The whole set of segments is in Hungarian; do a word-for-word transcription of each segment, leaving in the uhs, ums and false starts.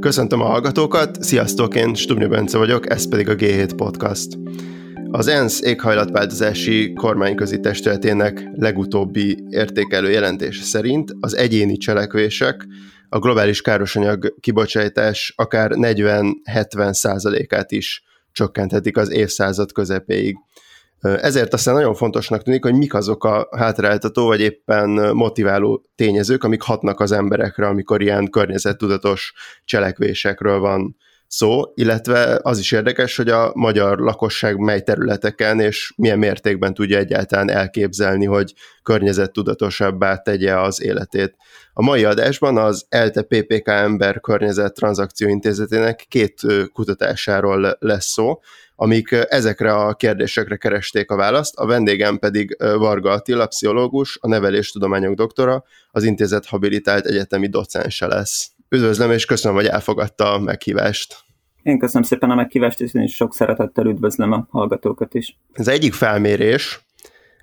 Köszöntöm a hallgatókat, sziasztok, én Stubnya Bence vagyok, ez pedig a G hét Podcast. Az ENSZ éghajlatváltozási kormányközi testületének legutóbbi értékelő jelentése szerint az egyéni cselekvések a globális károsanyag kibocsátás akár negyven-hetven százalékát is csökkenthetik az évszázad közepéig. Ezért aztán nagyon fontosnak tűnik, hogy mik azok a hátráltató vagy éppen motiváló tényezők, amik hatnak az emberekre, amikor ilyen környezettudatos cselekvésekről van szó, illetve az is érdekes, hogy a magyar lakosság mely területeken és milyen mértékben tudja egyáltalán elképzelni, hogy környezettudatosabbá tegye az életét. A mai adásban az ELTE pé pé ká Ember Környezet Tranzakció Intézetének két kutatásáról lesz szó, amik ezekre a kérdésekre keresték a választ, a vendégem pedig Varga Attila, pszichológus, a neveléstudományok doktora, az intézet habilitált egyetemi docense lesz. Üdvözlöm, és köszönöm, hogy elfogadta a meghívást. Én köszönöm szépen a meghívást, és én is sok szeretettel üdvözlöm a hallgatókat is. Az egyik felmérés,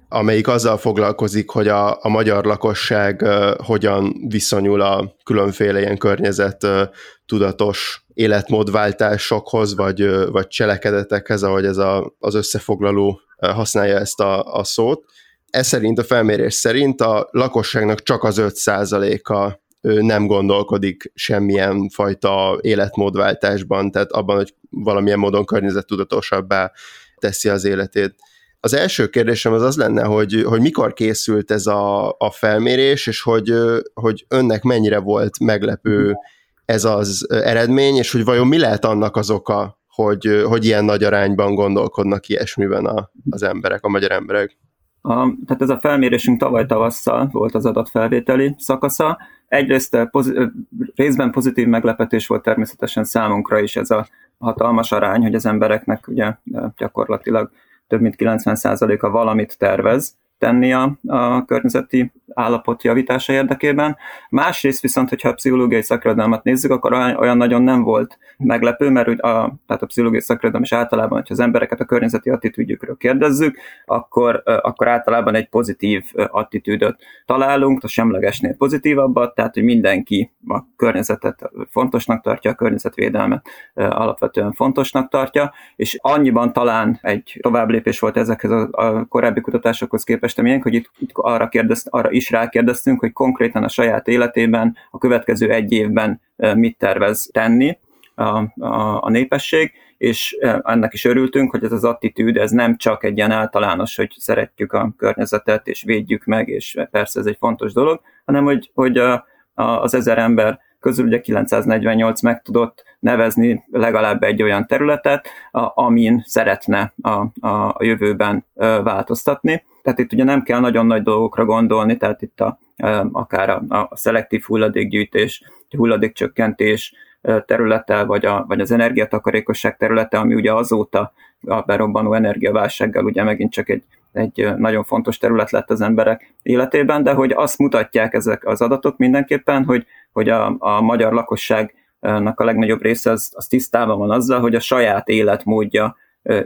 amelyik azzal foglalkozik, hogy a, a magyar lakosság uh, hogyan viszonyul a különféle ilyen környezet uh, tudatos életmódváltásokhoz, vagy, uh, vagy cselekedetekhez, ahogy ez a, az összefoglaló uh, használja ezt a, a szót. Ez szerint, a felmérés szerint a lakosságnak csak az öt százaléka nem gondolkodik semmilyen fajta életmódváltásban, tehát abban, hogy valamilyen módon környezettudatosabbá teszi az életét. Az első kérdésem az az lenne, hogy, hogy mikor készült ez a, a felmérés, és hogy, hogy önnek mennyire volt meglepő ez az eredmény, és hogy vajon mi lehet annak az oka, hogy, hogy ilyen nagy arányban gondolkodnak ilyesmiben a, az emberek, a magyar emberek. A, tehát ez a felmérésünk tavaly tavasszal volt az adatfelvételi szakasza. Egyrészt poz, részben pozitív meglepetés volt természetesen számunkra is ez a hatalmas arány, hogy az embereknek ugye gyakorlatilag több mint kilencven százaléka valamit tervez tenni a, a környezeti állapot javítása érdekében. Másrészt viszont, hogyha a pszichológiai szakirodalmat nézzük, akkor olyan nagyon nem volt meglepő, mert a, tehát a pszichológiai szakirodalom is általában, hogyha az embereket a környezeti attitűdjükről kérdezzük, akkor, akkor általában egy pozitív attitűdöt találunk, a semlegesnél pozitívabbat, tehát hogy mindenki a környezetet fontosnak tartja, a környezetvédelmet alapvetően fontosnak tartja, és annyiban talán egy tovább lépés volt ezekhez a korábbi kutatásokhoz képest, amilyenk, hogy itt, itt arra, kérdezt, arra is rákérdeztünk, hogy konkrétan a saját életében a következő egy évben mit tervez tenni a, a, a népesség, és ennek is örültünk, hogy ez az attitűd, ez nem csak egy ilyen általános, hogy szeretjük a környezetet, és védjük meg, és persze ez egy fontos dolog, hanem hogy, hogy a, a, az ezer ember közül ugye kilencszáznegyvennyolc meg tudott nevezni legalább egy olyan területet, a, amin szeretne a, a, a jövőben változtatni. Tehát itt ugye nem kell nagyon nagy dolgokra gondolni, tehát itt a, akár a, a szelektív hulladékgyűjtés, hulladékcsökkentés területe, vagy, a, vagy az energiatakarékosság területe, ami ugye azóta a berobbanó energiaválsággal ugye megint csak egy, egy nagyon fontos terület lett az emberek életében, de hogy azt mutatják ezek az adatok mindenképpen, hogy, hogy a, a magyar lakosságnak a legnagyobb része az, az tisztában van azzal, hogy a saját életmódja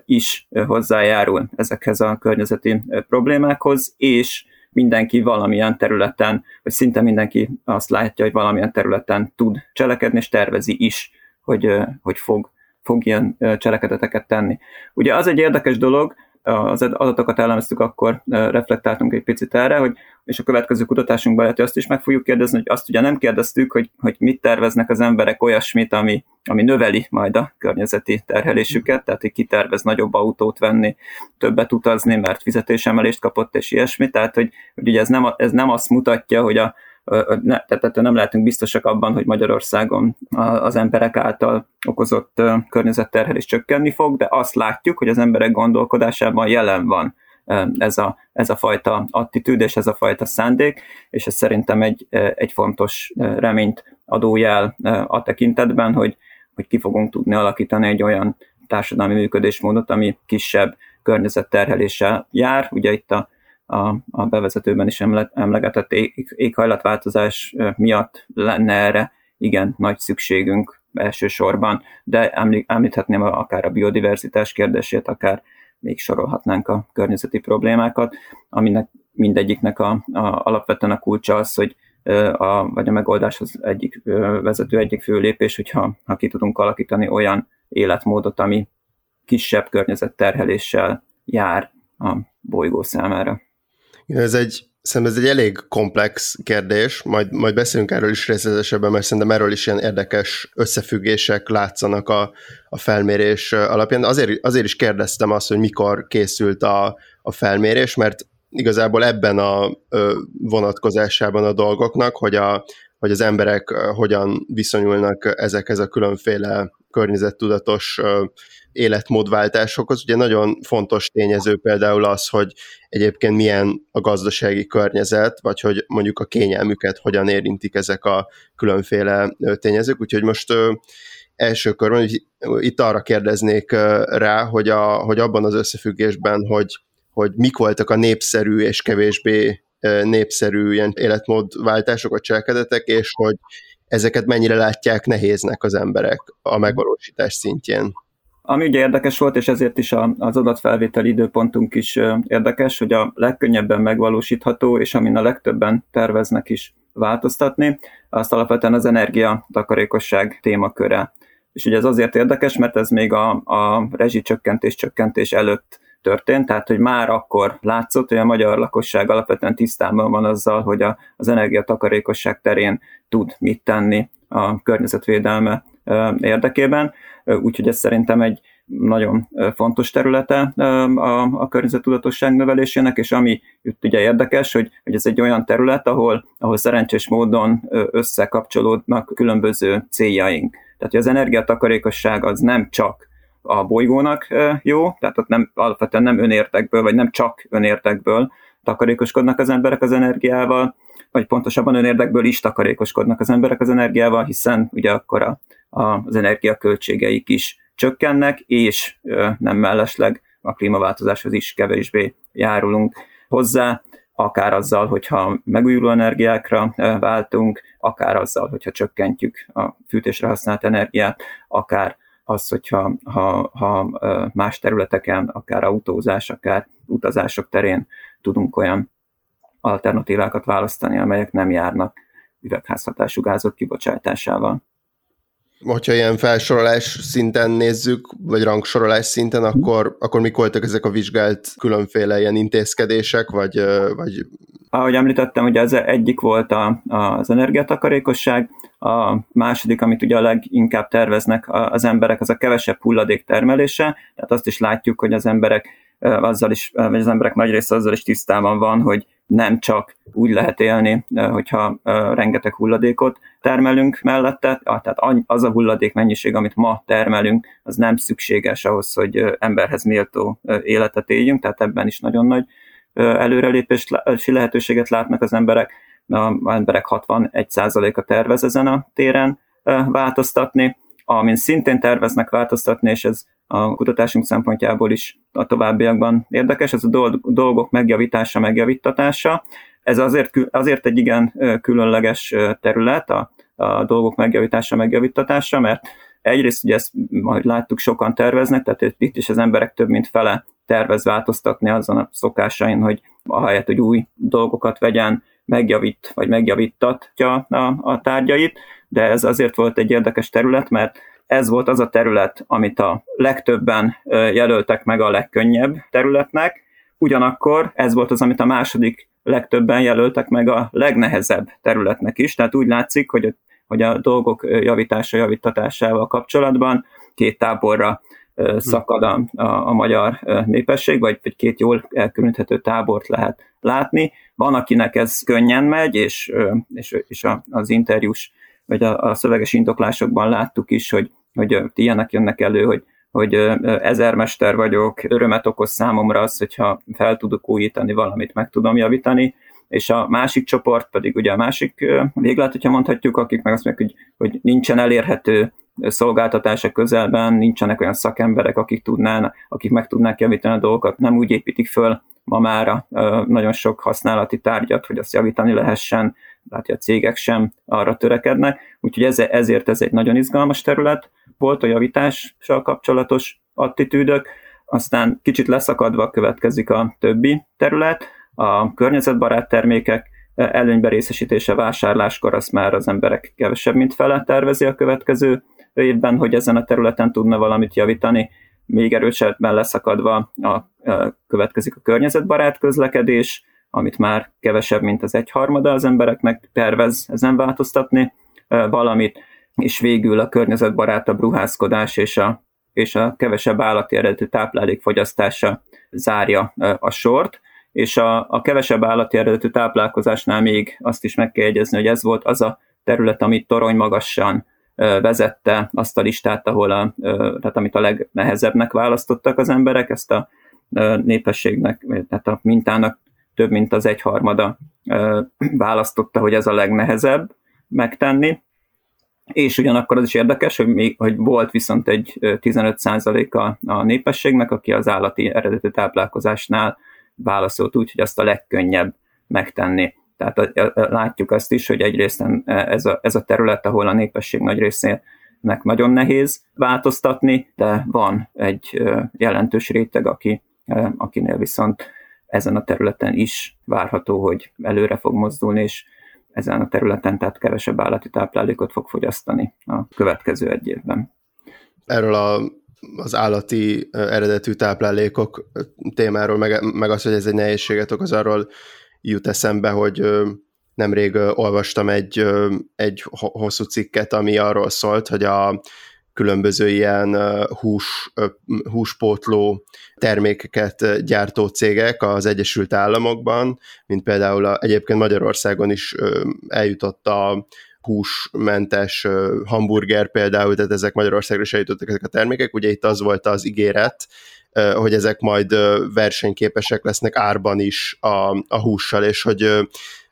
is hozzájárul ezekhez a környezeti problémákhoz, és mindenki valamilyen területen, vagy szinte mindenki azt látja, hogy valamilyen területen tud cselekedni, és tervezi is, hogy, hogy fog, fog ilyen cselekedeteket tenni. Ugye az egy érdekes dolog, az adatokat elemeztük, akkor reflektáltunk egy picit erre, hogy, és a következő kutatásunkban lehet, hogy azt is meg fogjuk kérdezni, hogy azt ugye nem kérdeztük, hogy, hogy mit terveznek az emberek olyasmit, ami, ami növeli majd a környezeti terhelésüket, tehát hogy ki tervez nagyobb autót venni, többet utazni, mert fizetésemelést kapott, és ilyesmi, tehát hogy, hogy ugye ez nem, ez nem azt mutatja, hogy a Ne, tehát nem lehetünk biztosak abban, hogy Magyarországon az emberek által okozott környezetterhelés csökkenni fog, de azt látjuk, hogy az emberek gondolkodásában jelen van ez a, ez a fajta attitűd és ez a fajta szándék, és ez szerintem egy, egy fontos reményt adó jel a tekintetben, hogy, hogy ki fogunk tudni alakítani egy olyan társadalmi működésmódot, ami kisebb környezetterheléssel jár. Ugye itt a A, a bevezetőben is emlegetett éghajlatváltozás miatt lenne erre igen nagy szükségünk elsősorban, de említhetném akár a biodiverzitás kérdését, akár még sorolhatnánk a környezeti problémákat, aminek mindegyiknek a, a, alapvetően a kulcsa az, hogy, a, vagy a megoldáshoz egyik vezető egyik fő lépés, hogyha ha ki tudunk alakítani olyan életmódot, ami kisebb környezetterheléssel jár a bolygó számára. Ez egy, szerintem ez egy elég komplex kérdés, majd, majd beszélünk erről is részletesebben, mert szerintem erről is ilyen érdekes összefüggések látszanak a, a felmérés alapján. Azért, azért is kérdeztem azt, hogy mikor készült a, a felmérés, mert igazából ebben a vonatkozásában a dolgoknak, hogy, a, hogy az emberek hogyan viszonyulnak ezekhez a különféle környezettudatos életmódváltásokhoz. Ugye nagyon fontos tényező például az, hogy egyébként milyen a gazdasági környezet, vagy hogy mondjuk a kényelmüket hogyan érintik ezek a különféle tényezők. Úgyhogy most első körben itt arra kérdeznék rá, hogy, a, hogy abban az összefüggésben, hogy hogy mik voltak a népszerű és kevésbé népszerű ilyen életmódváltások, a cselekedetek, és hogy ezeket mennyire látják nehéznek az emberek a megvalósítás szintjén. Ami ugye érdekes volt, és ezért is az adatfelvételi időpontunk is érdekes, hogy a legkönnyebben megvalósítható, és amin a legtöbben terveznek is változtatni, azt alapvetően az energiatakarékosság témaköre. És ugye ez azért érdekes, mert ez még a, a rezsicsökkentés-csökkentés előtt történt, tehát hogy már akkor látszott, hogy a magyar lakosság alapvetően tisztában van azzal, hogy a, az energiatakarékosság terén tud mit tenni a környezetvédelme érdekében, úgyhogy ez szerintem egy nagyon fontos területe a, a környezettudatosság növelésének, és ami itt ugye érdekes, hogy, hogy ez egy olyan terület, ahol, ahol szerencsés módon összekapcsolódnak különböző céljaink. Tehát az energiatakarékosság az nem csak a bolygónak jó, tehát ott nem, alapvetően nem önértekből, vagy nem csak önértekből takarékoskodnak az emberek az energiával, vagy pontosabban önérdekből is takarékoskodnak az emberek az energiával, hiszen ugye akkor a, a, az energiaköltségeik is csökkennek, és nem mellesleg a klímaváltozáshoz is kevésbé járulunk hozzá, akár azzal, hogyha megújuló energiákra váltunk, akár azzal, hogyha csökkentjük a fűtésre használt energiát, akár az, hogyha ha, ha más területeken, akár autózás, akár utazások terén tudunk olyan alternatívákat választani, amelyek nem járnak üvegházhatású gázok kibocsátásával. Hogyha ilyen felsorolás szinten nézzük, vagy rangsorolás szinten, akkor, akkor mik voltak ezek a vizsgált különféle ilyen intézkedések, vagy... vagy... Ahogy említettem, ugye az egyik volt a, az energiatakarékosság, a második, amit ugye a leginkább terveznek az emberek, az a kevesebb hulladék termelése, tehát azt is látjuk, hogy az emberek azzal is, vagy az emberek nagy része azzal is tisztában van, hogy nem csak úgy lehet élni, hogyha rengeteg hulladékot termelünk mellette, tehát az a hulladék mennyiség, amit ma termelünk, az nem szükséges ahhoz, hogy emberhez méltó életet éljünk, tehát ebben is nagyon nagy előrelépési lehetőséget látnak az emberek. Az emberek hatvanegy százaléka tervez ezen a téren változtatni, amin szintén terveznek változtatni, és ez a kutatásunk szempontjából is a továbbiakban érdekes, ez a dolgok megjavítása, megjavítatása. Ez azért, azért egy igen különleges terület, a, a dolgok megjavítása, megjavítatása, mert egyrészt ugye ezt majd láttuk, sokan terveznek, tehát itt is az emberek több mint fele tervez változtatni azon a szokásain, hogy ahelyett, hogy új dolgokat vegyen, megjavít vagy megjavítatja a, a tárgyait, de ez azért volt egy érdekes terület, mert ez volt az a terület, amit a legtöbben jelöltek meg a legkönnyebb területnek, ugyanakkor ez volt az, amit a második legtöbben jelöltek meg a legnehezebb területnek is, tehát úgy látszik, hogy, hogy a dolgok javítása, javítatásával kapcsolatban két táborra szakad a, a, a magyar népesség, vagy két jól elkülöníthető tábort lehet látni. Van, akinek ez könnyen megy, és, és, és az interjús, vagy a, a szöveges indoklásokban láttuk is, hogy, hogy ilyenek jönnek elő, hogy, hogy ezermester vagyok, örömet okoz számomra az, hogyha fel tudok újítani valamit, meg tudom javítani, és a másik csoport pedig ugye a másik véglát, hogyha mondhatjuk, akik meg azt mondják, hogy, hogy nincsen elérhető szolgáltatása közelben, nincsenek olyan szakemberek, akik tudnának, akik meg tudnák javítani a dolgokat, nem úgy építik föl ma már nagyon sok használati tárgyat, hogy azt javítani lehessen, tehát a cégek sem arra törekednek, úgyhogy ez, ezért ez egy nagyon izgalmas terület volt, a javítással kapcsolatos attitűdök, aztán kicsit leszakadva következik a többi terület, a környezetbarát termékek, előnyben részesítése, vásárláskor az már az emberek kevesebb, mint fele tervezi a következő évben, hogy ezen a területen tudna valamit javítani. Még erősebben leszakadva a, a, következik a környezetbarát közlekedés, amit már kevesebb, mint az egyharmada az embereknek tervez ezen változtatni e, valamit, és végül a környezetbarátabb ruházkodás és a, és a kevesebb állati eredetű táplálék fogyasztása zárja e, a sort, és a, a kevesebb állati eredetű táplálkozásnál még azt is meg kell jegyezni, hogy ez volt az a terület, amit toronymagasan vezette azt a listát, ahol a, tehát amit a legnehezebbnek választottak az emberek, ezt a népességnek, tehát a mintának több mint az egyharmada választotta, hogy ez a legnehezebb megtenni, és ugyanakkor az is érdekes, hogy, még, hogy volt viszont egy tizenöt százaléka a népességnek, aki az állati eredetű táplálkozásnál válaszolt úgy, hogy azt a legkönnyebb megtenni. Tehát látjuk azt is, hogy egyrészt ez a, ez a terület, ahol a népesség nagy részének nagyon nehéz változtatni, de van egy jelentős réteg, aki, akinél viszont ezen a területen is várható, hogy előre fog mozdulni, és ezen a területen tehát kevesebb állati táplálékot fog fogyasztani a következő egy évben. Erről a, az állati eredetű táplálékok témáról, meg, meg az, hogy ez egy nehézséget okoz, arról jut eszembe, hogy nemrég olvastam egy, egy hosszú cikket, ami arról szólt, hogy a különböző ilyen hús, húspótló termékeket gyártó cégek az Egyesült Államokban, mint például a, egyébként Magyarországon is eljutott a húsmentes hamburger például, tehát ezek Magyarországra is eljutottak ezek a termékek. Ugye itt az volt az ígéret, hogy ezek majd versenyképesek lesznek árban is a, a hússal, és hogy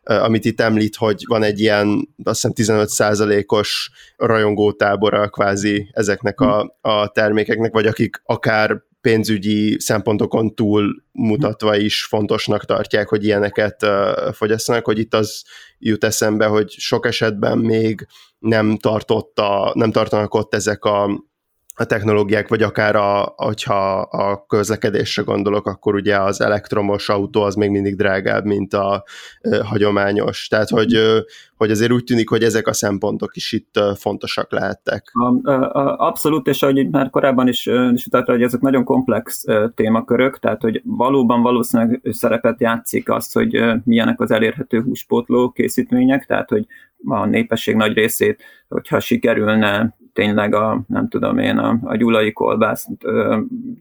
amit itt említ, hogy van egy ilyen, azt hiszem tizenöt százalékos rajongótábora kvázi ezeknek a, a termékeknek, vagy akik akár pénzügyi szempontokon túl mutatva is fontosnak tartják, hogy ilyeneket fogyasztanak, hogy itt az jut eszembe, hogy sok esetben még nem, tartotta, nem tartanak ott ezek a a technológiák, vagy akár a, hogyha a közlekedésre gondolok, akkor ugye az elektromos autó az még mindig drágább, mint a e, hagyományos. Tehát, hogy, hogy azért úgy tűnik, hogy ezek a szempontok is itt fontosak lehettek. A, a, a, abszolút, és ahogy már korábban is, is utaltam, hogy ezek nagyon komplex témakörök, tehát, hogy valóban valószínűleg szerepet játszik az, hogy milyenek az elérhető húspótló készítmények, tehát, hogy a népesség nagy részét, hogyha sikerülne tényleg a, nem tudom én, a, a gyulai kolbászt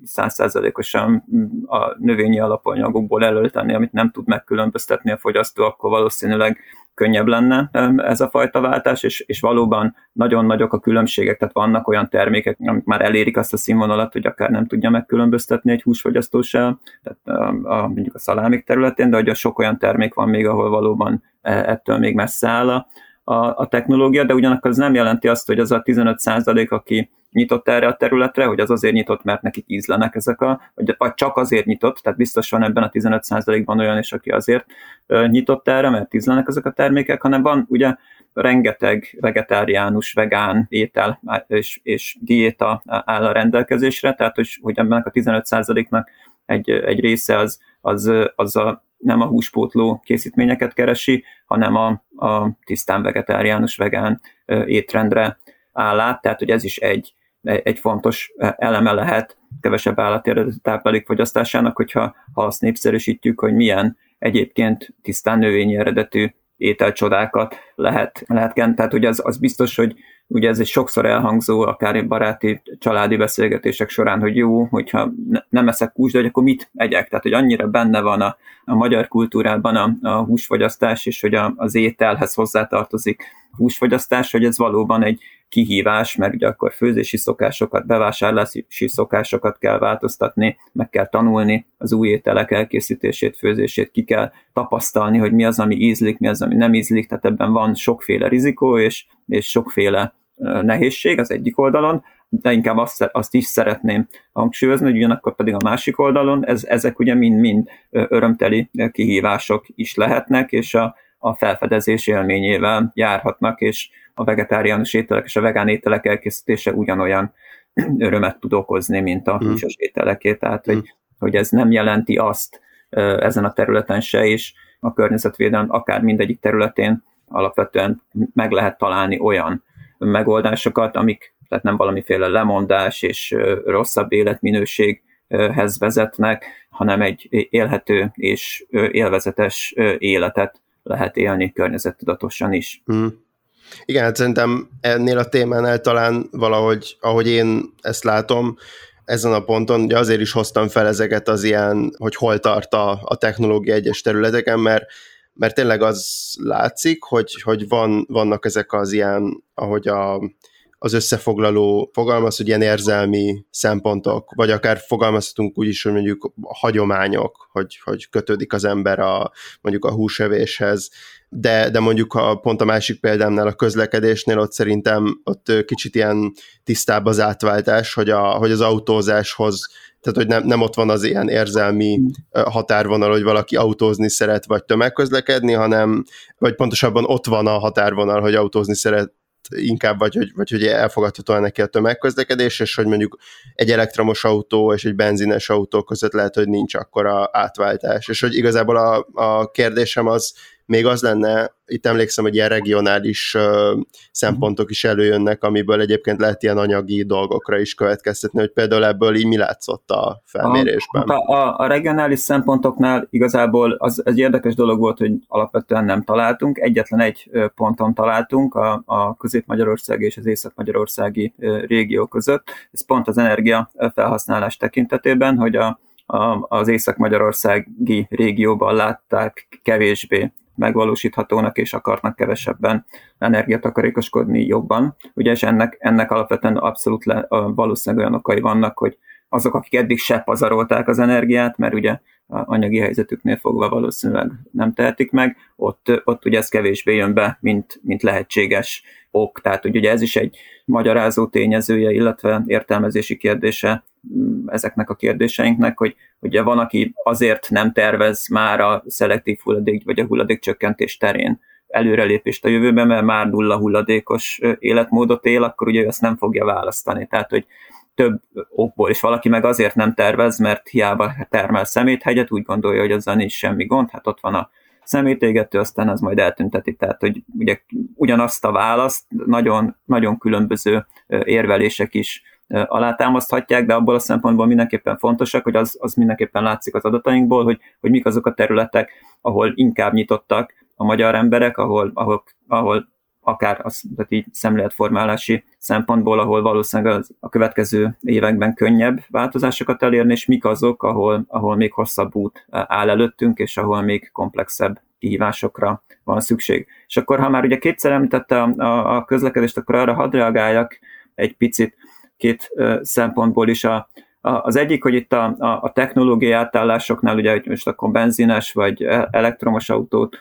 száz százalékosan a növényi alapanyagokból előtenni, amit nem tud megkülönböztetni a fogyasztó, akkor valószínűleg könnyebb lenne ez a fajta váltás, és, és valóban nagyon nagyok a különbségek, tehát vannak olyan termékek, amik már elérik azt a színvonalat, hogy akár nem tudja megkülönböztetni egy húsfogyasztó sem, tehát a, a, mondjuk a szalámik területén, de hogy sok olyan termék van még, ahol valóban ettől még messze áll a, a technológia, de ugyanakkor az nem jelenti azt, hogy az a tizenöt százalék, aki nyitott erre a területre, hogy az azért nyitott, mert nekik ízlenek ezek a, vagy csak azért nyitott, tehát biztos van ebben a tizenöt százalékban olyan is, aki azért nyitott erre, mert ízlenek ezek a termékek, hanem van ugye rengeteg vegetáriánus, vegán étel és, és diéta áll a rendelkezésre, tehát hogy, hogy ennek a tizenöt százaléknak egy, egy része az, az, az a nem a húspótló készítményeket keresi, hanem a, a tisztán vegetáriánus, vegán étrendre áll át, tehát hogy ez is egy, egy fontos eleme lehet kevesebb állati eredetű táplálék fogyasztásának, hogyha ha azt népszerűsítjük, hogy milyen egyébként tisztán növényi eredetű ételcsodákat lehet, lehet kenni. Tehát ugye az, az biztos, hogy ugye ez egy sokszor elhangzó, akár baráti, családi beszélgetések során, hogy jó, hogyha ne, nem eszek húst, de hogy akkor mit egyek? Tehát, hogy annyira benne van a, a magyar kultúrában a, a húsfogyasztás, és hogy a, az ételhez hozzátartozik a húsfogyasztás, hogy ez valóban egy kihívás, mert ugye akkor főzési szokásokat, bevásárlási szokásokat kell változtatni, meg kell tanulni az új ételek elkészítését, főzését, ki kell tapasztalni, hogy mi az, ami ízlik, mi az, ami nem ízlik, tehát ebben van sokféle rizikó, és, és sokféle nehézség az egyik oldalon, de inkább azt, azt is szeretném hangsúlyozni, hogy ugyanakkor pedig a másik oldalon, ez, ezek ugye mind-mind örömteli kihívások is lehetnek, és a, a felfedezés élményével járhatnak, és a vegetáriánus ételek és a vegán ételek elkészítése ugyanolyan örömet tud okozni, mint a húsos ételeké, tehát hogy, hogy ez nem jelenti azt ezen a területen se, és a környezetvédelem akár mindegyik területén alapvetően meg lehet találni olyan megoldásokat, amik tehát nem valamiféle lemondás és rosszabb életminőséghez vezetnek, hanem egy élhető és élvezetes életet lehet élni környezettudatosan is. Mm. Igen, hát szerintem ennél a témánál talán valahogy, ahogy én ezt látom, ezen a ponton, ugye azért is hoztam fel ezeket az ilyen, hogy hol tart a, a technológia egyes területeken, mert, mert tényleg az látszik, hogy, hogy van, vannak ezek az ilyen, ahogy a, az összefoglaló fogalmaz, hogy ilyen érzelmi szempontok, vagy akár fogalmazhatunk úgy is, hogy mondjuk hagyományok, hogy, hogy kötődik az ember a, mondjuk a húsevéshez, de, de mondjuk a, pont a másik példámnál a közlekedésnél ott szerintem ott kicsit ilyen tisztább az átváltás, hogy, a, hogy az autózáshoz, tehát hogy nem, nem ott van az ilyen érzelmi határvonal, hogy valaki autózni szeret, vagy tömegközlekedni, hanem, vagy pontosabban ott van a határvonal, hogy autózni szeret inkább, vagy hogy, vagy hogy elfogadhatóan neki a tömegközlekedés, és hogy mondjuk egy elektromos autó és egy benzines autó között lehet, hogy nincs akkora átváltás. És hogy igazából a, a kérdésem az még az lenne, itt emlékszem, hogy ilyen regionális uh, szempontok is előjönnek, amiből egyébként lehet ilyen anyagi dolgokra is következtetni, hogy például ebből így mi látszott a felmérésben? A, a, a regionális szempontoknál igazából az egy érdekes dolog volt, hogy alapvetően nem találtunk, egyetlen egy ponton találtunk a, a közép-magyarországi és az észak-magyarországi régió között. Ez pont az energia felhasználás tekintetében, hogy a, a, az észak-magyarországi régióban látták kevésbé megvalósíthatónak, és akarnak kevesebben energiatakarékoskodni jobban. Ugye, és ennek, ennek alapvetően abszolút le, valószínűleg olyan okai vannak, hogy azok, akik eddig se pazarolták az energiát, mert ugye anyagi helyzetüknél fogva valószínűleg nem tehetik meg, ott, ott ugye ez kevésbé jön be, mint, mint lehetséges ok. Tehát ugye ez is egy magyarázó tényezője, illetve értelmezési kérdése ezeknek a kérdéseinknek, hogy ugye van, aki azért nem tervez már a szelektív hulladék vagy a hulladékcsökkentés terén előrelépést a jövőben, mert már nulla hulladékos életmódot él, akkor ugye ezt nem fogja választani. Tehát, hogy több okból, és valaki meg azért nem tervez, mert hiába termel szeméthegyet, úgy gondolja, hogy azzal nincs semmi gond, hát ott van a szemétégető, aztán az majd eltünteti. Tehát, hogy ugye ugyanazt a választ nagyon, nagyon különböző érvelések is alátámaszthatják, de abból a szempontból mindenképpen fontosak, hogy az, az mindenképpen látszik az adatainkból, hogy, hogy mik azok a területek, ahol inkább nyitottak a magyar emberek, ahol, ahol, ahol akár az, tehát így szemléletformálási szempontból, ahol valószínűleg az, a következő években könnyebb változásokat elérni, és mik azok, ahol, ahol még hosszabb út áll előttünk, és ahol még komplexebb kihívásokra van szükség. És akkor, ha már ugye kétszer említette a, a, a közlekedést, akkor arra hadd reagáljak egy picit két szempontból is. A, a, az egyik, hogy itt a, a, a technológiai átállásoknál, ugye, hogy most akkor benzines vagy elektromos autót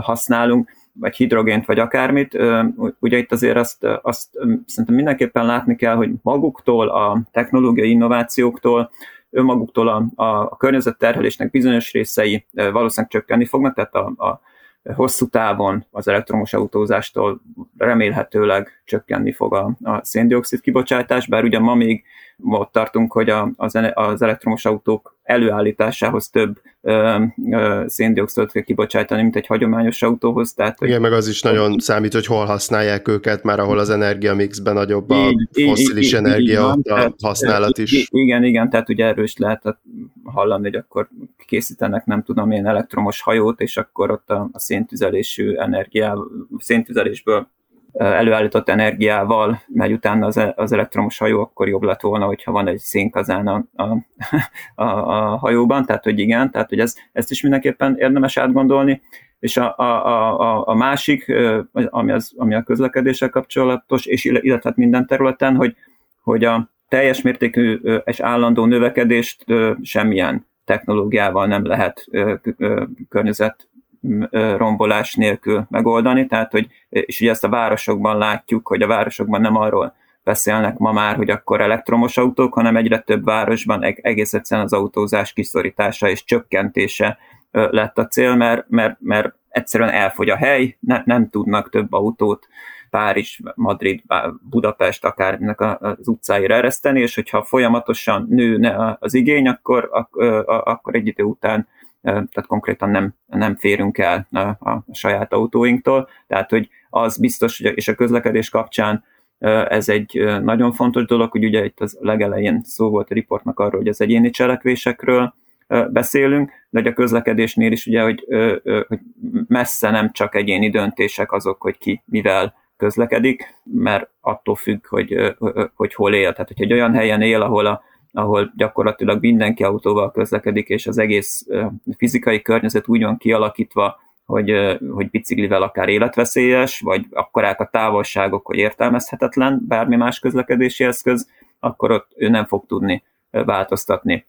használunk, vagy hidrogént, vagy akármit. Ugye itt azért azt, azt szerintem mindenképpen látni kell, hogy maguktól, a technológiai innovációktól, önmaguktól a, a környezetterhelésnek bizonyos részei valószínűleg csökkenni fognak, tehát a, a hosszú távon az elektromos autózástól remélhetőleg csökkenni fog a, a szén-dioxid kibocsátás, bár ugye ma még ott tartunk, hogy a, az, az elektromos autók előállításához több ö, ö, szén-dioxidot kell kibocsátani, mint egy hagyományos autóhoz. Tehát, igen, meg az is nagyon a... számít, hogy hol használják őket, már ahol az energiamixben nagyobb a fosszilis energia használat is. Igen, igen, tehát ugye erről is lehet hallani, hogy akkor készítenek, nem tudom, ilyen elektromos hajót, és akkor ott a, a széntüzelésű energiával, széntüzelésből előállított energiával megy utána az, az elektromos hajó, akkor jobb lett volna, hogyha van egy szénkazán a, a, a hajóban, tehát hogy igen, tehát hogy ez, ezt is mindenképpen érdemes átgondolni, és a, a, a, a másik, ami, az, ami a közlekedéssel kapcsolatos, és illetve minden területen, hogy, hogy a teljes mértékű és állandó növekedést semmilyen technológiával nem lehet környezet rombolás nélkül megoldani, tehát, hogy, és ugye ezt a városokban látjuk, hogy a városokban nem arról beszélnek ma már, hogy akkor elektromos autók, hanem egyre több városban egész egyszerűen az autózás kiszorítása és csökkentése lett a cél, mert, mert, mert egyszerűen elfogy a hely, ne, nem tudnak több autót Párizs, Madrid, Budapest, akárminek az utcáira ereszteni, és hogyha folyamatosan nő az igény, akkor, akkor egy idő után tehát konkrétan nem, nem férünk el a saját autóinktól, tehát hogy az biztos, és a közlekedés kapcsán ez egy nagyon fontos dolog, hogy ugye itt az legelején szó volt a riportnak arról, hogy az egyéni cselekvésekről beszélünk, de a közlekedésnél is ugye, hogy, hogy messze nem csak egyéni döntések azok, hogy ki mivel közlekedik, mert attól függ, hogy, hogy hol él. Tehát, hogyha egy olyan helyen él, ahol, a, ahol gyakorlatilag mindenki autóval közlekedik, és az egész fizikai környezet úgy van kialakítva, hogy, hogy biciklivel akár életveszélyes, vagy akkorák a távolságok, hogy értelmezhetetlen bármi más közlekedési eszköz, akkor ott ő nem fog tudni változtatni.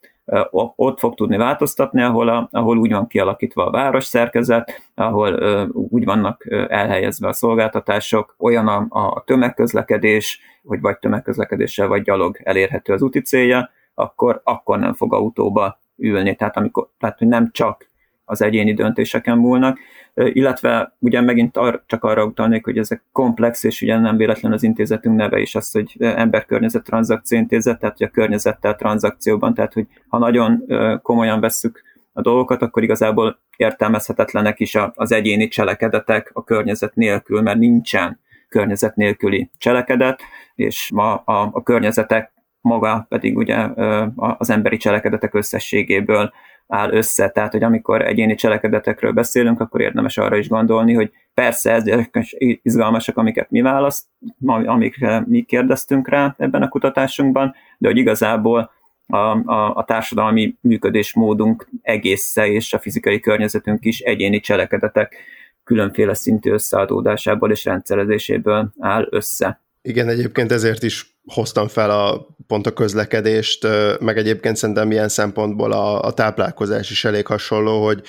Ott fog tudni változtatni, ahol, a, ahol úgy van kialakítva a város szerkezet, ahol ö, úgy vannak elhelyezve a szolgáltatások, olyan a, a tömegközlekedés, hogy vagy tömegközlekedéssel, vagy gyalog elérhető az úti célja, akkor, akkor nem fog autóba ülni. Tehát, amikor, tehát hogy nem csak az egyéni döntéseken múlnak, illetve ugye megint ar, csak arra utalnék, hogy ezek komplex, és ugye nem véletlen az intézetünk neve is az, hogy emberkörnyezet tranzakció intézet, tehát hogy a környezettel tranzakcióban, tehát hogy ha nagyon komolyan vesszük a dolgokat, akkor igazából értelmezhetetlenek is az egyéni cselekedetek a környezet nélkül, mert nincsen környezet nélküli cselekedet, és ma a, a környezetek maga pedig ugye az emberi cselekedetek összességéből áll össze, tehát hogy amikor egyéni cselekedetekről beszélünk, akkor érdemes arra is gondolni, hogy persze ezek izgalmasak, amiket mi választ, amikre mi kérdeztünk rá ebben a kutatásunkban, de hogy igazából a, a, a társadalmi működésmódunk egésze és a fizikai környezetünk is egyéni cselekedetek különféle szintű összeadódásából és rendszerezéséből áll össze. Igen, egyébként ezért is hoztam fel a, pont a közlekedést, meg egyébként szerintem ilyen szempontból a, a táplálkozás is elég hasonló, hogy,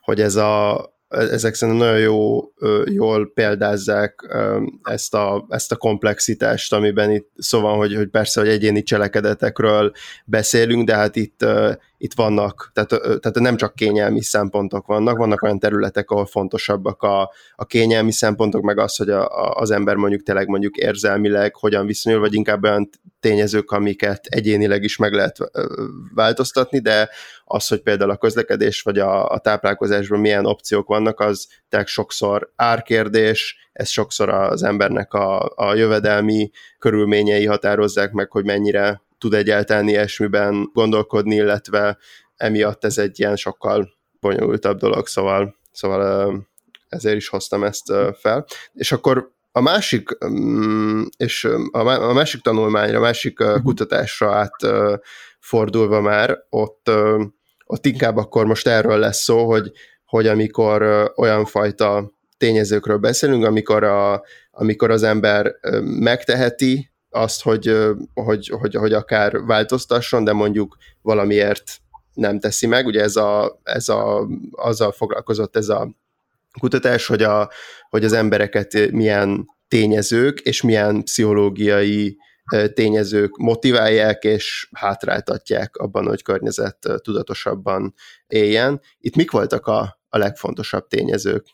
hogy ez a, ezek szerintem nagyon jó, jól példázzák ezt a, ezt a komplexitást, amiben itt szó van, hogy, hogy persze, hogy egyéni cselekedetekről beszélünk, de hát itt, itt vannak, tehát, tehát nem csak kényelmi szempontok vannak, vannak olyan területek, ahol fontosabbak a, a kényelmi szempontok, meg az, hogy a, a, az ember mondjuk tényleg mondjuk érzelmileg hogyan viszonyul, vagy inkább olyan tényezők, amiket egyénileg is meg lehet változtatni, de az, hogy például a közlekedés vagy a, a táplálkozásban milyen opciók vannak, az tehát sokszor árkérdés, ez sokszor az embernek a, a jövedelmi körülményei határozzák meg, hogy mennyire tud egyáltalán ilyesmiben gondolkodni, illetve emiatt ez egy ilyen sokkal bonyolultabb dolog, szóval, szóval ezért is hoztam ezt fel. És akkor a másik, és a másik tanulmányra, a másik kutatásra átfordulva már, ott, ott inkább akkor most erről lesz szó, hogy, hogy amikor olyan fajta tényezőkről beszélünk, amikor, a, amikor az ember megteheti azt, hogy, hogy, hogy, hogy akár változtasson, de mondjuk valamiért nem teszi meg. Ugye ez a, ez a, azzal foglalkozott ez a kutatás, hogy, a, hogy az embereket milyen tényezők és milyen pszichológiai tényezők motiválják és hátráltatják abban, hogy környezet tudatosabban éljen. Itt mik voltak a, a legfontosabb tényezők?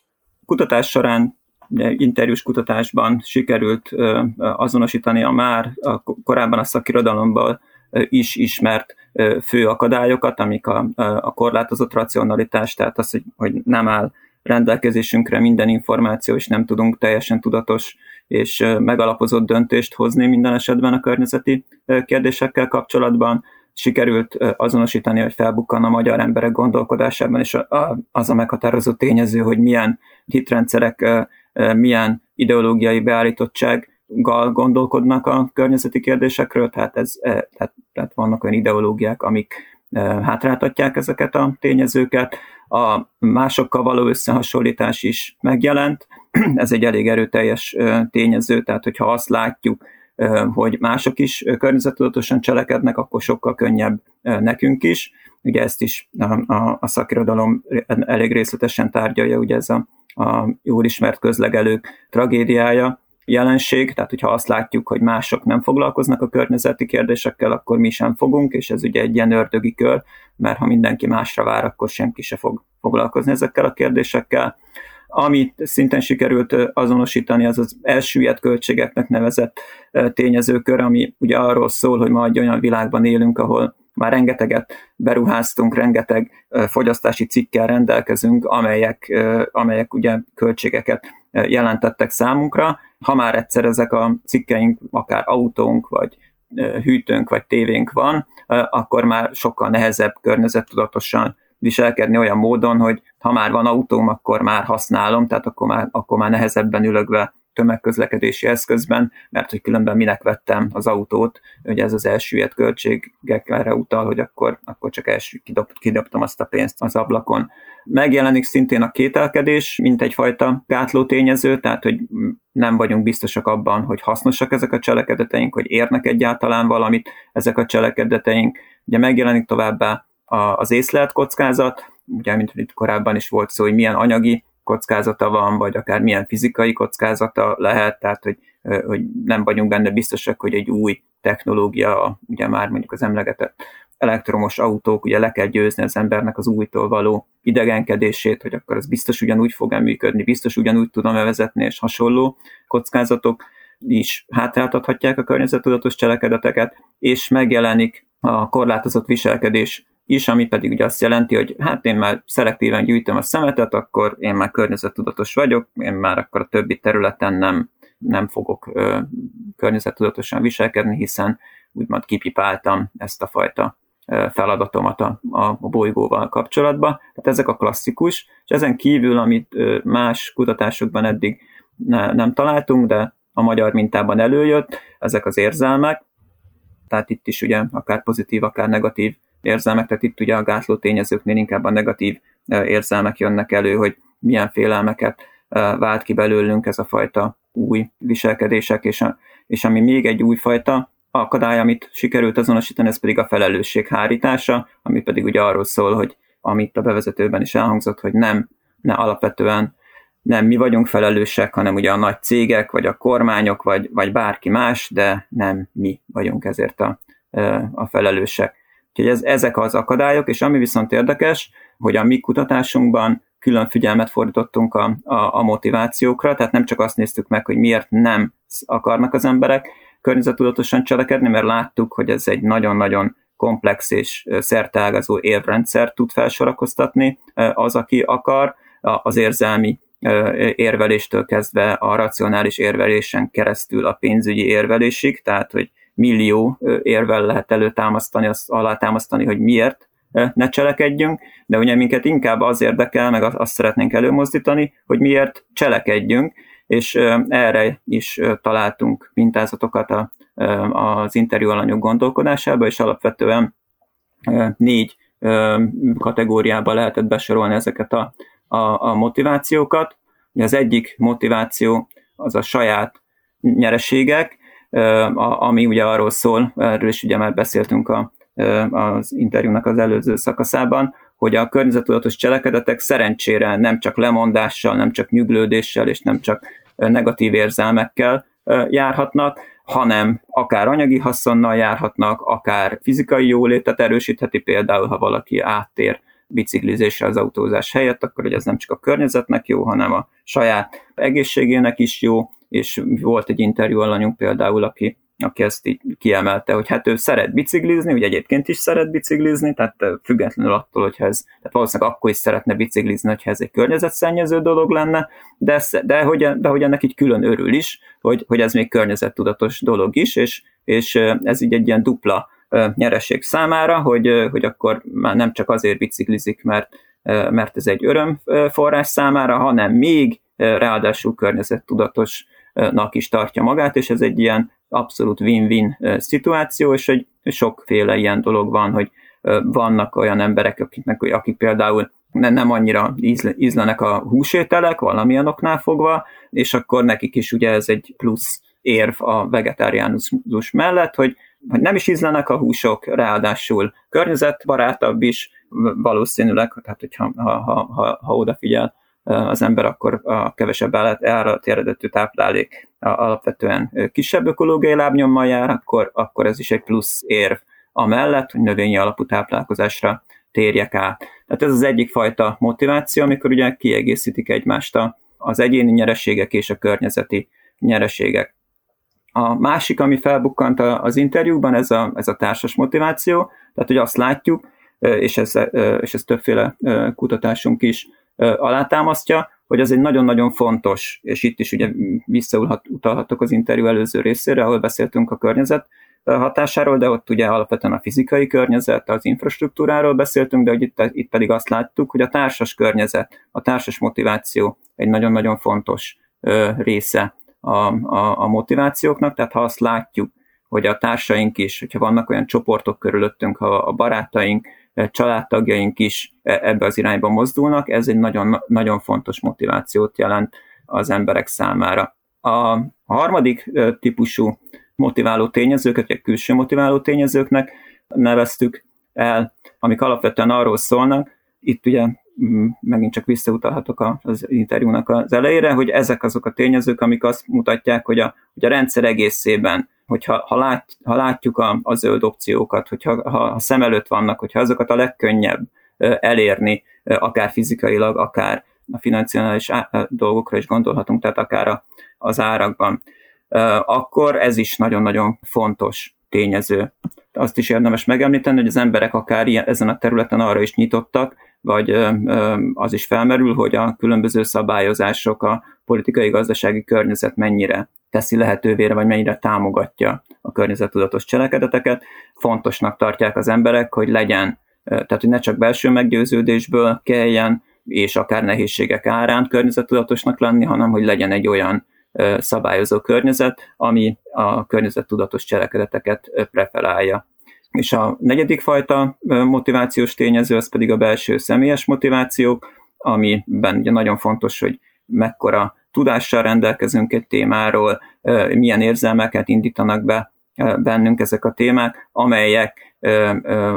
Kutatás során, interjús kutatásban sikerült azonosítani a már a korábban a szakirodalomban is ismert fő akadályokat, amik a, a korlátozott racionalitás, tehát az, hogy, hogy nem áll rendelkezésünkre minden információ, és nem tudunk teljesen tudatos és megalapozott döntést hozni minden esetben a környezeti kérdésekkel kapcsolatban. Sikerült azonosítani, hogy felbukkan a magyar emberek gondolkodásában, és az a meghatározó tényező, hogy milyen hitrendszerek, milyen ideológiai beállítottsággal gondolkodnak a környezeti kérdésekről, tehát, ez, tehát, tehát vannak olyan ideológiák, amik hátráltatják ezeket a tényezőket. A másokkal való összehasonlítás is megjelent, ez egy elég erőteljes tényező, tehát hogyha azt látjuk, hogy mások is környezettudatosan cselekednek, akkor sokkal könnyebb nekünk is. Ugye ezt is a, a, a szakirodalom elég részletesen tárgyalja, ugye ez a, a jól ismert közlegelők tragédiája jelenség, tehát hogyha azt látjuk, hogy mások nem foglalkoznak a környezeti kérdésekkel, akkor mi sem fogunk, és ez ugye egy ilyen ördögi kör, mert ha mindenki másra vár, akkor senki se fog foglalkozni ezekkel a kérdésekkel. Amit szintén sikerült azonosítani, az az elsüllyedt költségeknek nevezett tényezőkör, ami ugye arról szól, hogy ma egy olyan világban élünk, ahol már rengeteget beruháztunk, rengeteg fogyasztási cikkel rendelkezünk, amelyek, amelyek ugye költségeket jelentettek számunkra. Ha már egyszer ezek a cikkeink, akár autónk, vagy hűtőnk, vagy tévénk van, akkor már sokkal nehezebb környezettudatosan viselkedni olyan módon, hogy ha már van autóm, akkor már használom, tehát akkor már, akkor már nehezebben ülök be tömegközlekedési eszközben, mert hogy különben minek vettem az autót, ugye ez az elsüllyedt költségekre utal, hogy akkor, akkor csak első kidob, kidobtam azt a pénzt az ablakon. Megjelenik szintén a kételkedés, mint egyfajta gátló tényező, tehát hogy nem vagyunk biztosak abban, hogy hasznosak ezek a cselekedeteink, hogy érnek egyáltalán valamit ezek a cselekedeteink. Ugye megjelenik továbbá az észlelt kockázat, ugye, mint itt korábban is volt szó, hogy milyen anyagi kockázata van, vagy akár milyen fizikai kockázata lehet, tehát hogy, hogy nem vagyunk benne biztosak, hogy egy új technológia, ugye már mondjuk az emlegetett elektromos autók, ugye le kell győzni az embernek az újtól való idegenkedését, hogy akkor az biztos ugyanúgy fog működni, biztos ugyanúgy tudom elvezetni, és hasonló kockázatok is hátráltathatják a környezettudatos cselekedeteket, és megjelenik a korlátozott viselkedés is, ami pedig ugye azt jelenti, hogy hát én már szelektíven gyűjtöm a szemetet, akkor én már környezettudatos vagyok, én már akkor a többi területen nem, nem fogok ö, környezettudatosan viselkedni, hiszen úgymond kipipáltam ezt a fajta ö, feladatomat a, a bolygóval kapcsolatban. Tehát ezek a klasszikus, és ezen kívül, amit ö, más kutatásokban eddig ne, nem találtunk, de a magyar mintában előjött, ezek az érzelmek, tehát itt is ugye akár pozitív, akár negatív érzelmek, tehát itt ugye a gátló tényezőknél inkább a negatív érzelmek jönnek elő, hogy milyen félelmeket vált ki belőlünk ez a fajta új viselkedések, és, a, és ami még egy újfajta akadály, amit sikerült azonosítani, ez pedig a felelősség hárítása, ami pedig ugye arról szól, hogy amit a bevezetőben is elhangzott, hogy nem, ne alapvetően nem mi vagyunk felelősek, hanem ugye a nagy cégek, vagy a kormányok, vagy, vagy bárki más, de nem mi vagyunk ezért a, a felelősek. Úgyhogy ez, ezek az akadályok, és ami viszont érdekes, hogy a mi kutatásunkban külön figyelmet fordítottunk a, a, a motivációkra, tehát nem csak azt néztük meg, hogy miért nem akarnak az emberek környezettudatosan cselekedni, mert láttuk, hogy ez egy nagyon-nagyon komplex és szerteágazó érvrendszer tud felsorakoztatni az, aki akar, az érzelmi érveléstől kezdve a racionális érvelésen keresztül a pénzügyi érvelésig, tehát hogy millió érvel lehet előtámasztani, azt alátámasztani, hogy miért ne cselekedjünk, de ugye minket inkább az érdekel, meg azt szeretnénk előmozdítani, hogy miért cselekedjünk, és erre is találtunk mintázatokat a, az interjú alanyok gondolkodásába, és alapvetően négy kategóriába lehetett besorolni ezeket a, a, a motivációkat. Az egyik motiváció az a saját nyereségek, ami ugye arról szól, erről is ugye már beszéltünk a, az interjúnak az előző szakaszában, hogy a környezettudatos cselekedetek szerencsére nem csak lemondással, nem csak nyüglődéssel és nem csak negatív érzelmekkel járhatnak, hanem akár anyagi haszonnal járhatnak, akár fizikai jólétet erősítheti, például ha valaki áttér biciklizésre az autózás helyett, akkor ugye ez nem csak a környezetnek jó, hanem a saját egészségének is jó, és volt egy interjú alanyunk például, aki, aki ezt így kiemelte, hogy hát ő szeret biciklizni, ugye egyébként is szeret biciklizni, tehát függetlenül attól, hogyha ez, tehát valószínűleg akkor is szeretne biciklizni, hogyha ez egy környezetszennyező dolog lenne, de, de, hogy, de hogy ennek így külön örül is, hogy, hogy ez még környezettudatos dolog is, és, és ez így egy ilyen dupla nyereség számára, hogy, hogy akkor már nem csak azért biciklizik, mert, mert ez egy örömforrás számára, hanem még ráadásul környezettudatos nak is tartja magát, és ez egy ilyen abszolút win-win szituáció, és egy sokféle ilyen dolog van, hogy vannak olyan emberek, akiknek, akik például nem annyira ízlenek a húsételek, valamilyen oknál fogva, és akkor nekik is ugye ez egy plusz érv a vegetáriánizmus mellett, hogy nem is ízlenek a húsok, ráadásul környezetbarátabb is, valószínűleg, tehát hogyha, ha, ha, ha, ha odafigyel az ember, akkor a kevesebb állat eredetű táplálék alapvetően kisebb ökológiai lábnyommal jár, akkor, akkor ez is egy plusz érv amellett, hogy növényi alapú táplálkozásra térjek át. Tehát ez az egyik fajta motiváció, amikor ugye kiegészítik egymást az egyéni nyereségek és a környezeti nyereségek. A másik, ami felbukkant az interjúban, ez a, ez a társas motiváció, tehát hogy azt látjuk, és ez, és ez többféle kutatásunk is alátámasztja, hogy ez egy nagyon-nagyon fontos, és itt is ugye visszautalhatok az interjú előző részére, ahol beszéltünk a környezet hatásáról, de ott ugye alapvetően a fizikai környezet, az infrastruktúráról beszéltünk, de itt, itt pedig azt láttuk, hogy a társas környezet, a társas motiváció egy nagyon-nagyon fontos része a, a, a motivációknak, tehát ha azt látjuk, hogy a társaink is, hogyha vannak olyan csoportok körülöttünk, ha a barátaink, családtagjaink is ebbe az irányba mozdulnak, ez egy nagyon, nagyon fontos motivációt jelent az emberek számára. A harmadik típusú motiváló tényezőket, vagy külső motiváló tényezőknek neveztük el, amik alapvetően arról szólnak, itt ugye megint csak visszautalhatok az interjúnak az elejére, hogy ezek azok a tényezők, amik azt mutatják, hogy a, hogy a rendszer egészében, hogyha ha, lát, ha látjuk a, a zöld opciókat, hogyha ha szem előtt vannak, hogyha azokat a legkönnyebb elérni, akár fizikailag, akár a financiális dolgokra is gondolhatunk, tehát akár az árakban, akkor ez is nagyon-nagyon fontos tényező. Azt is érdemes megemlíteni, hogy az emberek akár ilyen, ezen a területen arra is nyitottak, vagy az is felmerül, hogy a különböző szabályozások, a politikai-gazdasági környezet mennyire teszi lehetővé, vagy mennyire támogatja a környezettudatos cselekedeteket. Fontosnak tartják az emberek, hogy legyen, tehát hogy ne csak belső meggyőződésből kelljen, és akár nehézségek árán környezettudatosnak lenni, hanem hogy legyen egy olyan szabályozó környezet, ami a környezettudatos cselekedeteket preferálja. És a negyedik fajta motivációs tényező, az pedig a belső személyes motivációk, amiben ugye nagyon fontos, hogy mekkora tudással rendelkezünk egy témáról, milyen érzelmeket indítanak be bennünk ezek a témák, amelyek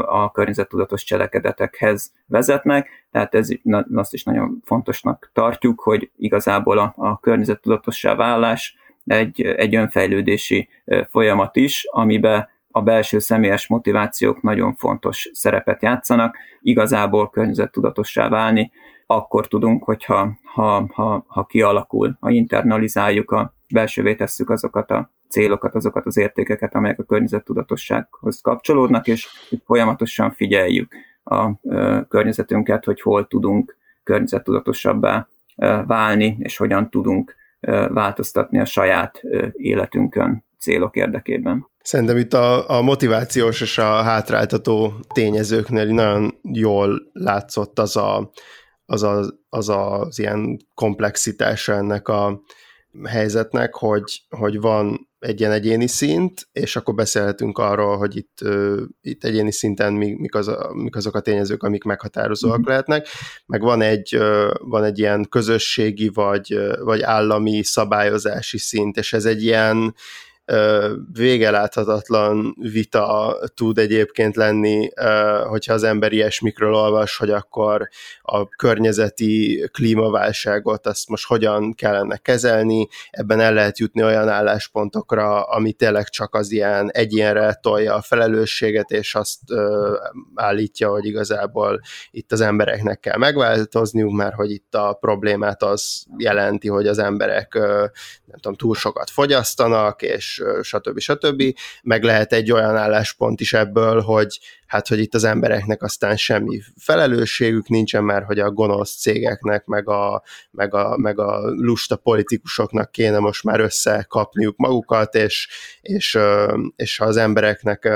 a környezettudatos cselekedetekhez vezetnek, tehát ez, azt is nagyon fontosnak tartjuk, hogy igazából a, a környezettudatossá válás egy, egy önfejlődési folyamat is, amiben a belső személyes motivációk nagyon fontos szerepet játszanak, igazából környezettudatossá válni akkor tudunk, hogyha ha, ha, ha kialakul, ha internalizáljuk, a belsővé tesszük azokat a célokat, azokat az értékeket, amelyek a környezettudatossághoz kapcsolódnak, és folyamatosan figyeljük a környezetünket, hogy hol tudunk környezettudatosabbá válni, és hogyan tudunk változtatni a saját életünkön célok érdekében. Szerintem itt a, a motivációs és a hátráltató tényezőknél nagyon jól látszott az a, az, a, az, a, az ilyen komplexitása ennek a helyzetnek, hogy, hogy van egy ilyen egyéni szint, és akkor beszélhetünk arról, hogy itt, itt egyéni szinten mik, az, mik azok a tényezők, amik meghatározóak mm-hmm. lehetnek, meg van egy, van egy ilyen közösségi vagy, vagy állami szabályozási szint, és ez egy ilyen végeláthatatlan vita tud egyébként lenni, hogyha az ember ilyesmikről olvas, hogy akkor a környezeti klímaválságot, azt most hogyan kellene kezelni, ebben el lehet jutni olyan álláspontokra, ami tényleg csak az ilyen egyénre tolja a felelősséget, és azt állítja, hogy igazából itt az embereknek kell megváltozniuk, mert hogy itt a problémát az jelenti, hogy az emberek nem tudom, túl sokat fogyasztanak, és stb. stb. Meg lehet egy olyan álláspont is ebből, hogy hát, hogy itt az embereknek aztán semmi felelősségük nincsen már, hogy a gonosz cégeknek, meg a, meg a, meg a lusta politikusoknak kéne most már összekapniuk magukat, és, és, és az embereknek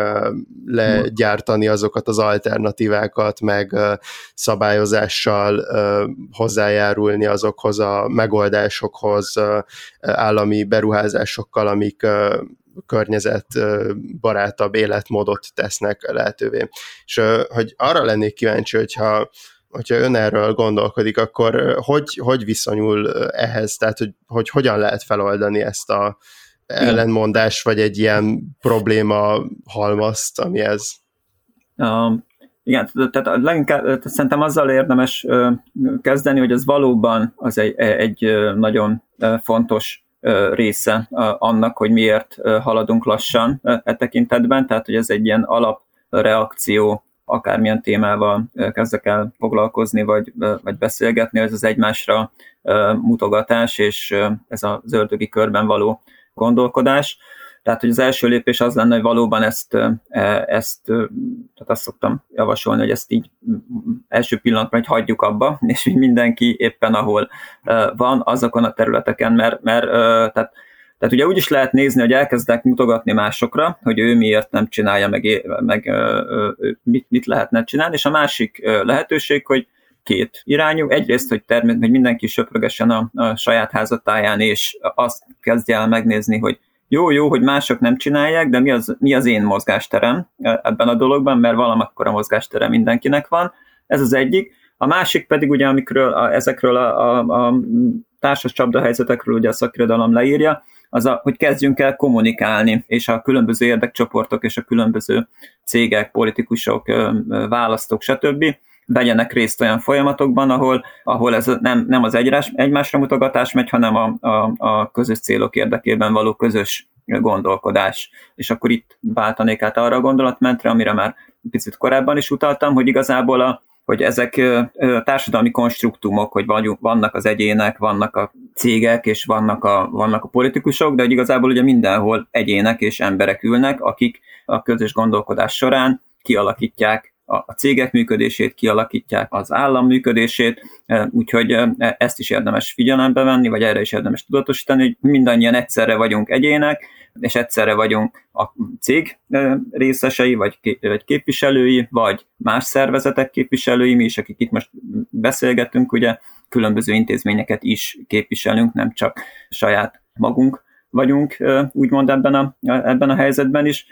legyártani azokat az alternatívákat, meg szabályozással hozzájárulni azokhoz a megoldásokhoz, állami beruházásokkal, amik környezetbarátabb életmódot tesznek lehetővé. És hogy arra lennék kíváncsi, hogyha, hogyha ön erről gondolkodik, akkor hogy, hogy viszonyul ehhez, tehát hogy, hogy hogyan lehet feloldani ezt az ellenmondást, vagy egy ilyen probléma halmazt, ami ez? Um, igen, tehát leginkább szerintem azzal érdemes kezdeni, hogy ez valóban az egy, egy nagyon fontos része annak, hogy miért haladunk lassan e tekintetben, tehát hogy ez egy ilyen alapreakció, akármilyen témával kezdek el foglalkozni, vagy, vagy beszélgetni, ez az egymásra mutogatás, és ez az ördögi körben való gondolkodás. Tehát, hogy az első lépés az lenne, hogy valóban ezt, ezt tehát azt szoktam javasolni, hogy ezt így első pillanatban hogy hagyjuk abba, és így mindenki éppen ahol van, azokon a területeken, mert, mert tehát, tehát ugye úgy is lehet nézni, hogy elkezdenek mutogatni másokra, hogy ő miért nem csinálja, meg, meg mit, mit lehetne csinálni, és a másik lehetőség, hogy két irányú. Egyrészt, hogy, természetesen, hogy mindenki söprögesen a, a saját házatáján, és azt kezdje el megnézni, hogy jó, jó, hogy mások nem csinálják, de mi az, mi az én mozgásterem ebben a dologban, mert valamekkora mozgástere mindenkinek van. Ez az egyik. A másik pedig ugye, amikről a, ezekről a, a, a társas csapdahelyzetekről ugye a szakirodalom leírja, az a, hogy kezdjünk el kommunikálni, és a különböző érdekcsoportok és a különböző cégek, politikusok, választók, stb. Vegyenek részt olyan folyamatokban, ahol, ahol ez nem, nem az egyrás, egymásra mutogatás megy, hanem a, a, a közös célok érdekében való közös gondolkodás. És akkor itt váltanék át arra a gondolatmentre, amire már picit korábban is utaltam, hogy igazából a, hogy ezek társadalmi konstruktumok, hogy vannak az egyének, vannak a cégek, és vannak a, vannak a politikusok, de hogy igazából ugye mindenhol egyének és emberek ülnek, akik a közös gondolkodás során kialakítják a cégek működését, kialakítják az állam működését, úgyhogy ezt is érdemes figyelembe venni, vagy erre is érdemes tudatosítani, hogy mindannyian egyszerre vagyunk egyének, és egyszerre vagyunk a cég részesei, vagy képviselői, vagy más szervezetek képviselői, mi is, akik itt most beszélgetünk, ugye különböző intézményeket is képviselünk, nem csak saját magunk vagyunk, úgymond ebben a, ebben a helyzetben is,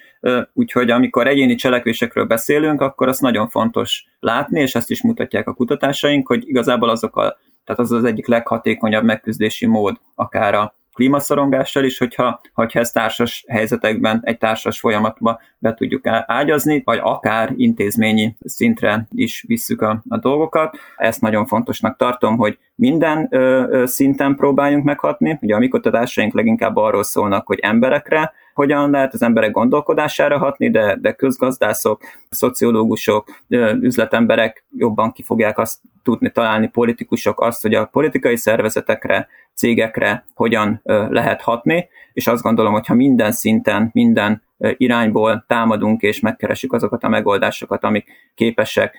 úgyhogy amikor egyéni cselekvésekről beszélünk, akkor azt nagyon fontos látni, és ezt is mutatják a kutatásaink, hogy igazából azok a, tehát az az egyik leghatékonyabb megküzdési mód, akár a klímaszorongással is, hogyha, hogyha ezt társas helyzetekben, egy társas folyamatba be tudjuk ágyazni, vagy akár intézményi szintre is visszük a, a dolgokat. Ezt nagyon fontosnak tartom, hogy minden ö, ö, szinten próbáljunk meghatni. Ugye a mi kutatásaink leginkább arról szólnak, hogy emberekre hogyan lehet az emberek gondolkodására hatni, de, de közgazdászok, szociológusok, ö, üzletemberek jobban ki fogják azt tudni találni, politikusok azt, hogy a politikai szervezetekre, cégekre hogyan ö, lehet hatni, és azt gondolom, hogyha minden szinten, minden irányból támadunk és megkeressük azokat a megoldásokat, amik képesek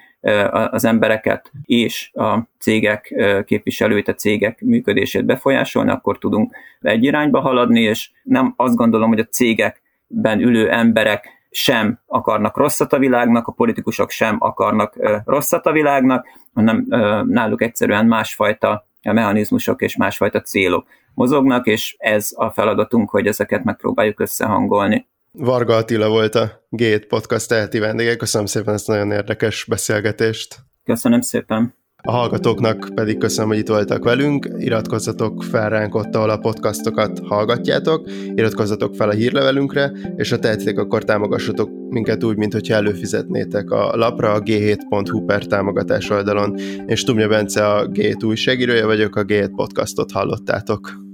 az embereket és a cégek képviselőit, a cégek működését befolyásolni, akkor tudunk egy irányba haladni, és nem azt gondolom, hogy a cégekben ülő emberek sem akarnak rosszat a világnak, a politikusok sem akarnak rosszat a világnak, hanem náluk egyszerűen másfajta mechanizmusok és másfajta célok mozognak, és ez a feladatunk, hogy ezeket megpróbáljuk összehangolni. Varga Attila volt a gé hét Podcast eheti vendége. Köszönöm szépen ezt nagyon érdekes beszélgetést. Köszönöm szépen. A hallgatóknak pedig köszönöm, hogy itt voltak velünk. Iratkozzatok fel ránk ott, ahol a podcastokat hallgatjátok, iratkozzatok fel a hírlevelünkre, és ha tehetitek, akkor támogassatok minket úgy, mintha előfizetnétek a lapra a g hét pont hu per támogatás oldalon. Én Stubnya Bence, a gé hét újságírója vagyok, a gé hét Podcastot hallottátok.